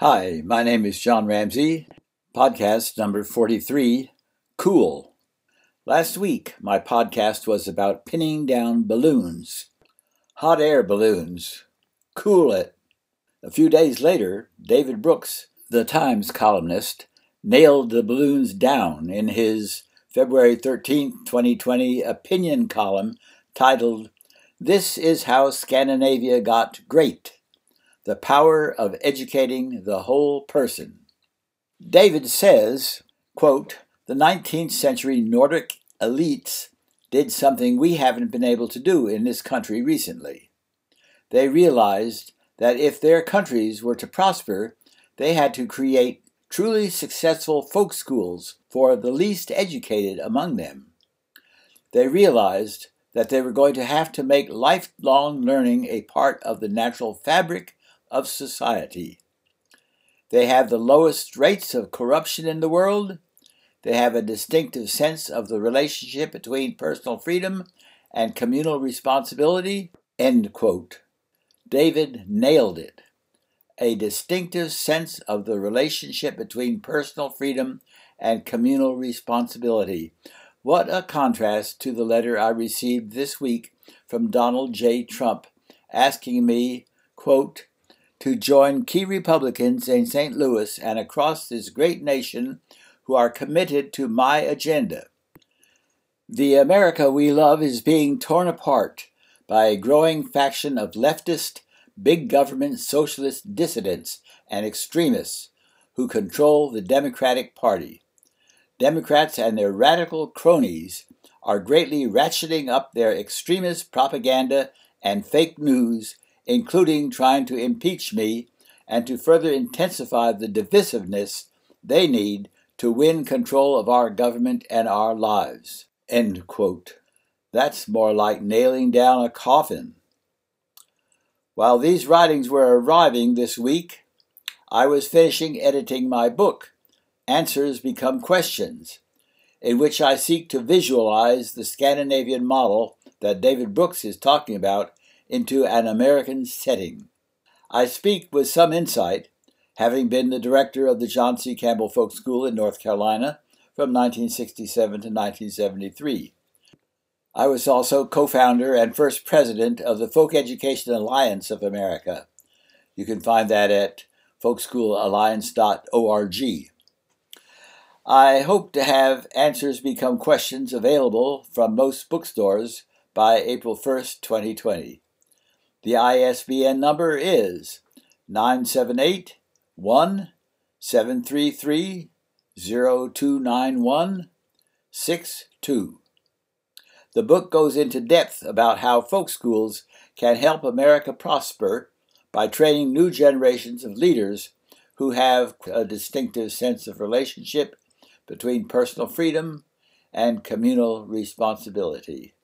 Hi, my name is John Ramsey, podcast number 43, Cool. Last week, my podcast was about pinning down balloons, hot air balloons. Cool it. A few days later, David Brooks, the Times columnist, nailed the balloons down in his February 13, 2020 opinion column titled, "This is How Scandinavia Got Great: The Power of Educating the Whole Person." David says, quote, "The 19th century Nordic elites did something we haven't been able to do in this country recently. They realized that if their countries were to prosper, they had to create truly successful folk schools for the least educated among them. They realized that they were going to have to make lifelong learning a part of the natural fabric of society. They have the lowest rates of corruption in the world. They have a distinctive sense of the relationship between personal freedom and communal responsibility," end quote. David nailed it. A distinctive sense of the relationship between personal freedom and communal responsibility. What a contrast to the letter I received this week from Donald J. Trump asking me, quote, "to join key Republicans in St. Louis and across this great nation who are committed to my agenda. The America we love is being torn apart by a growing faction of leftist, big government socialist dissidents and extremists who control the Democratic Party. Democrats and their radical cronies are greatly ratcheting up their extremist propaganda and fake news, including trying to impeach me and to further intensify the divisiveness they need to win control of our government and our lives," end quote. That's more like nailing down a coffin. While these writings were arriving this week, I was finishing editing my book, Answers Become Questions, in which I seek to visualize the Scandinavian model that David Brooks is talking about into an American setting. I speak with some insight, having been the director of the John C. Campbell Folk School in North Carolina from 1967 to 1973. I was also co-founder and first president of the Folk Education Alliance of America. You can find that at folkschoolalliance.org. I hope to have Answers Become Questions available from most bookstores by April 1st, 2020. The ISBN number is 978-1-733-0291-62. The book goes into depth about how folk schools can help America prosper by training new generations of leaders who have a distinctive sense of relationship between personal freedom and communal responsibility.